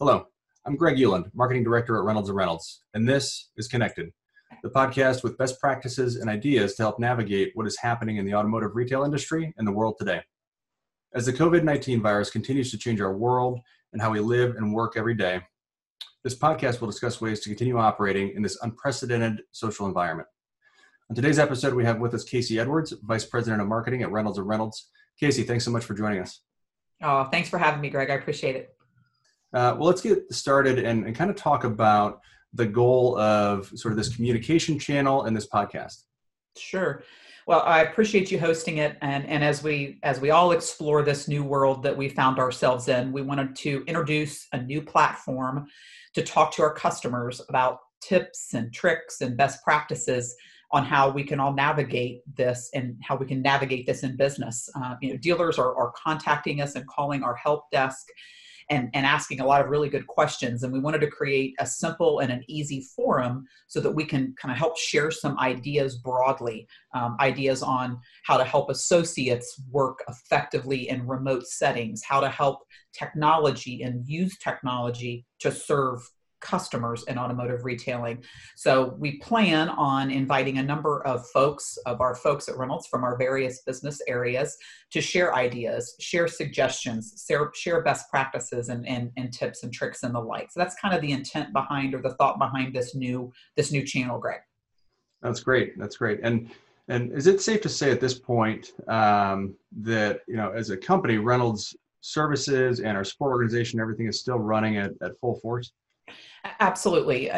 Hello, I'm Greg Uland, Marketing Director at Reynolds & Reynolds, and this is Connected, the podcast with best practices and ideas to help navigate what is happening in the automotive retail industry and the world today. As the COVID-19 virus continues to change our world and how we live and work every day, this podcast will discuss ways to continue operating in this unprecedented social environment. On today's episode, we have with us Casey Edwards, Vice President of Marketing at Reynolds & Reynolds. Casey, thanks so much for joining us. Oh, thanks for having me, Greg. I appreciate it. Well, let's get started and kind of talk about the goal of sort of this communication channel and this podcast. Sure. Well, I appreciate you hosting it. And as we all explore this new world that we found ourselves in, we wanted to introduce a new platform to talk to our customers about tips and tricks and best practices on how we can all navigate this and how we can navigate this in business. Dealers are contacting us and calling our help desk and asking a lot of really good questions. And we wanted to create a simple and an easy forum so that we can kind of help share some ideas broadly, ideas on how to help associates work effectively in remote settings, how to help technology and use technology to serve customers in automotive retailing. So we plan on inviting a number of our folks at Reynolds from our various business areas to share ideas, share suggestions, share best practices and tips and tricks and the like. So that's kind of the intent behind or the thought behind this new channel, Greg. That's great. That's great. And is it safe to say at this point that, you know, as a company, Reynolds Services and our support organization, everything is still running at full force? Absolutely.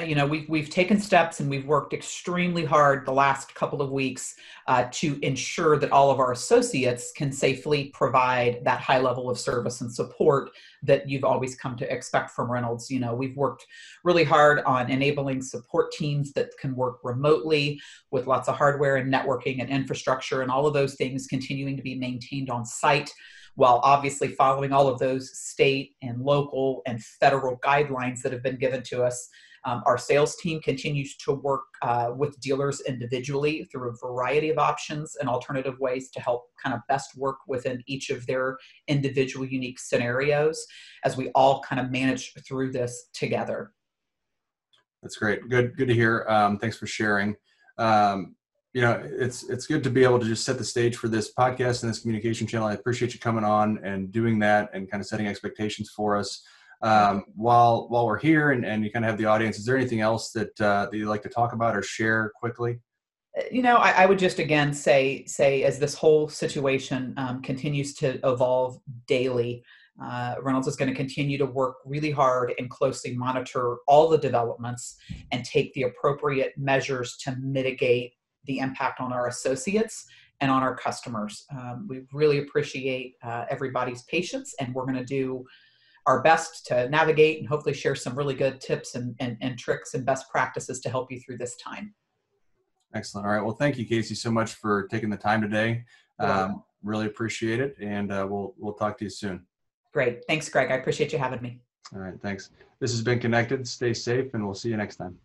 We've taken steps and we've worked extremely hard the last couple of weeks to ensure that all of our associates can safely provide that high level of service and support that you've always come to expect from Reynolds. You know, we've worked really hard on enabling support teams that can work remotely with lots of hardware and networking and infrastructure and all of those things continuing to be maintained on site, while obviously following all of those state and local and federal guidelines that have been given to us. Our sales team continues to work with dealers individually through a variety of options and alternative ways to help kind of best work within each of their individual unique scenarios as we all kind of manage through this together. That's great. Good to hear. Thanks for sharing. It's good to be able to just set the stage for this podcast and this communication channel. I appreciate you coming on and doing that and kind of setting expectations for us while we're here and you kind of have the audience. Is there anything else that you'd like to talk about or share quickly? You know, I would just again say as this whole situation continues to evolve daily, Reynolds is going to continue to work really hard and closely monitor all the developments and take the appropriate measures to mitigate the impact on our associates and on our customers. We really appreciate everybody's patience, and we're going to do our best to navigate and hopefully share some really good tips and tricks and best practices to help you through this time. Excellent. All right. Well, thank you, Casey, so much for taking the time today. Really appreciate it, and we'll talk to you soon. Great. Thanks, Greg. I appreciate you having me. All right. Thanks. This has been Connected. Stay safe, and we'll see you next time.